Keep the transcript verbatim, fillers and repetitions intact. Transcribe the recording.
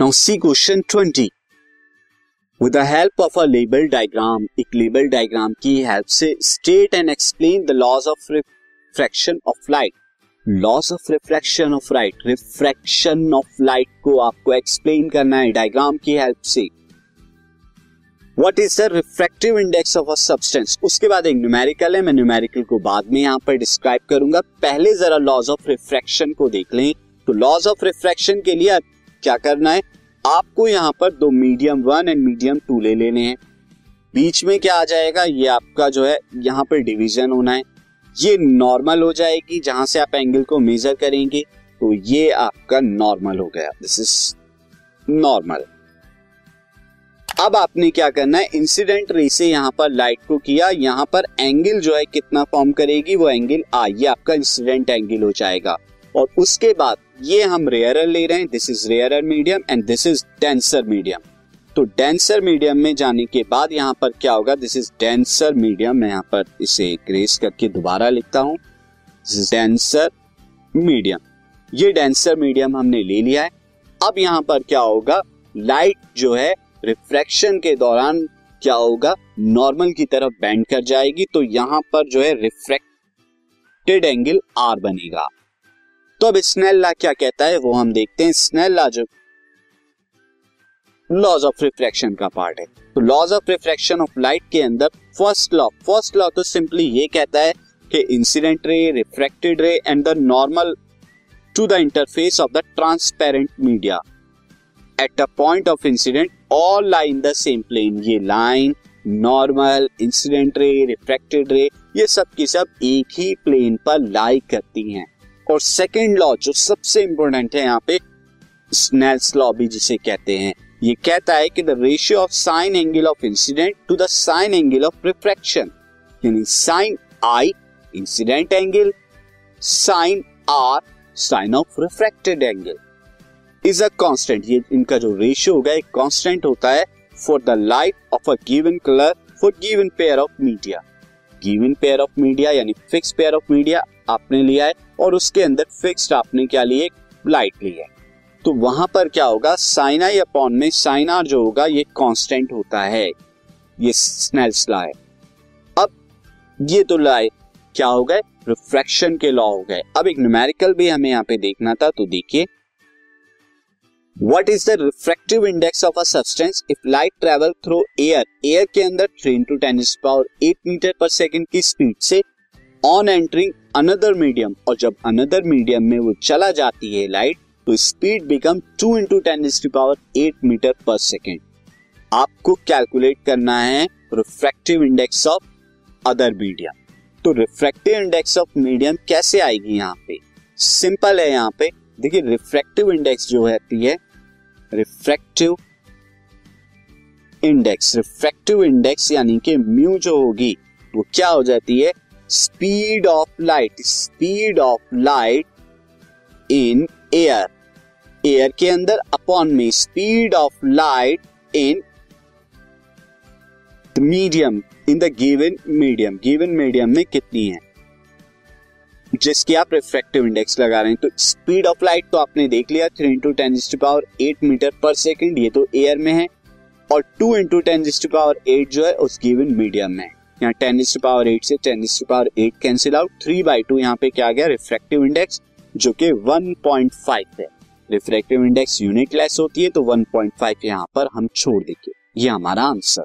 Now see question twenty, with the help of a label diagram, एक label diagram की help से state and explain the laws of refraction of light. Laws of refraction of light, refraction of light को आपको explain करना है diagram की help से। What is the refractive index of a substance, उसके बाद एक न्यूमेरिकल है, मैं न्यूमेरिकल को बाद में यहाँ पर डिस्क्राइब करूंगा, पहले जरा लॉज ऑफ रिफ्रैक्शन को देख लें। तो लॉज ऑफ रिफ्रैक्शन के लिए क्या करना है, आपको यहाँ पर दो medium one and medium two ले लेने हैं, बीच में क्या आ जाएगा, ये आपका जो है यहाँ पर डिवीजन होना है, ये नॉर्मल हो जाएगी जहां से आप एंगल को मेजर करेंगे, तो ये आपका नॉर्मल हो गया, दिस इज नॉर्मल। अब आपने क्या करना है, इंसिडेंट रे से यहाँ पर लाइट को किया, यहाँ पर एंगल जो है कितना फॉर्म करेगी वो एंगल आई, ये आपका इंसिडेंट एंगल हो जाएगा। और उसके बाद ये हम रेयरर ले रहे हैं, this is rarer medium and this is denser medium. तो डेंसर मीडियम में जाने के बाद यहाँ पर क्या होगा, दिस इज डेंसर मीडियम, मैं यहाँ पर इसे इरेज करके दोबारा लिखता हूँ, दिस इज डेंसर मीडियम, ये डेंसर मीडियम हमने ले लिया है। अब यहाँ पर क्या होगा, लाइट जो है रिफ्रैक्शन के दौरान क्या होगा, नॉर्मल की तरफ बेंड कर जाएगी, तो यहाँ पर जो है रिफ्रैक्टेड एंगल आर बनेगा। तो अब स्नेल लॉ क्या कहता है वो हम देखते हैं। स्नेल लॉ जो लॉज ऑफ रिफ्रैक्शन का पार्ट है, तो laws of refraction of light के अंदर फर्स्ट लॉ, फर्स्ट लॉ तो सिंपली ये कहता है कि incident ray, refracted ray and the normal to the interface of the transparent media at a point of incidence all lie in the same plane. ये line, normal, incident ray, refracted ray, ये सब की सब एक ही plane पर लाई करती हैं। और सेकेंड लॉ जो सबसे इंपॉर्टेंट है यहाँ पे, स्नेल्स लॉ भी जिसे कहते हैं, ये कहता है कि the ratio of sine angle of incidence to the sine angle of refraction, यानी sine I incident angle, sine are sine of refracted angle is a constant. ये इनका जो रेशियो होगा एक कांस्टेंट होता है for the light of a given colour for given pair of media. Given pair of media यानी फिक्स पेयर ऑफ मीडिया आपने लिया है और उसके अंदर फिक्स्ड आपने क्या लिए, लाइट ली है, तो वहां पर क्या होगा, साइन आई अपॉन में साइन आर जो होगा ये कांस्टेंट होता है, ये स्नेल्स लॉ है। अब ये तो लॉ क्या हो गए, रिफ्रैक्शन के लॉ हो गए। अब एक न्यूमेरिकल भी हमें यहाँ पे देखना था, तो देखिए, what is the refractive index of a substance if light travel through air, air के अंदर three into ten is power eight metre per second की स्पीड से ऑन एंटरिंग अनदर मीडियम, और जब अनदर मीडियम में वो चला जाती है लाइट, तो speed become two into ten is to power eight metre per second. आपको कैलकुलेट करना है refractive index of other medium, तो रिफ्रैक्टिव इंडेक्स ऑफ मीडियम कैसे आएगी, यहाँ पे सिंपल है, यहाँ पे देखिए रिफ्रैक्टिव इंडेक्स जो रहती है, रिफ्रैक्टिव इंडेक्स, रिफ्रैक्टिव इंडेक्स यानी कि म्यू जो होगी वो क्या हो जाती है, speed of light, speed of light in air, air के अंदर अपॉन में speed of light in the medium, in the given medium, given medium में कितनी है जिसकी आप रिफ्रैक्टिव इंडेक्स लगा रहे हैं। तो स्पीड ऑफ लाइट तो आपने देख लिया, three into ten is to power eight metre per second, ये तो एयर में है, और two into ten is to power eight जो है उस गिवन मीडियम में है, यहाँ ten is to power eight से ten is to power eight cancel out, three by two यहाँ पे क्या आ गया रिफ्रैक्टिव इंडेक्स जो कि वन पॉइंट फाइव है, रिफ्रैक्टिव इंडेक्स यूनिट लेस होती है, तो वन पॉइंट फाइव यहाँ पर हम छोड़ देंगे, ये हमारा आंसर।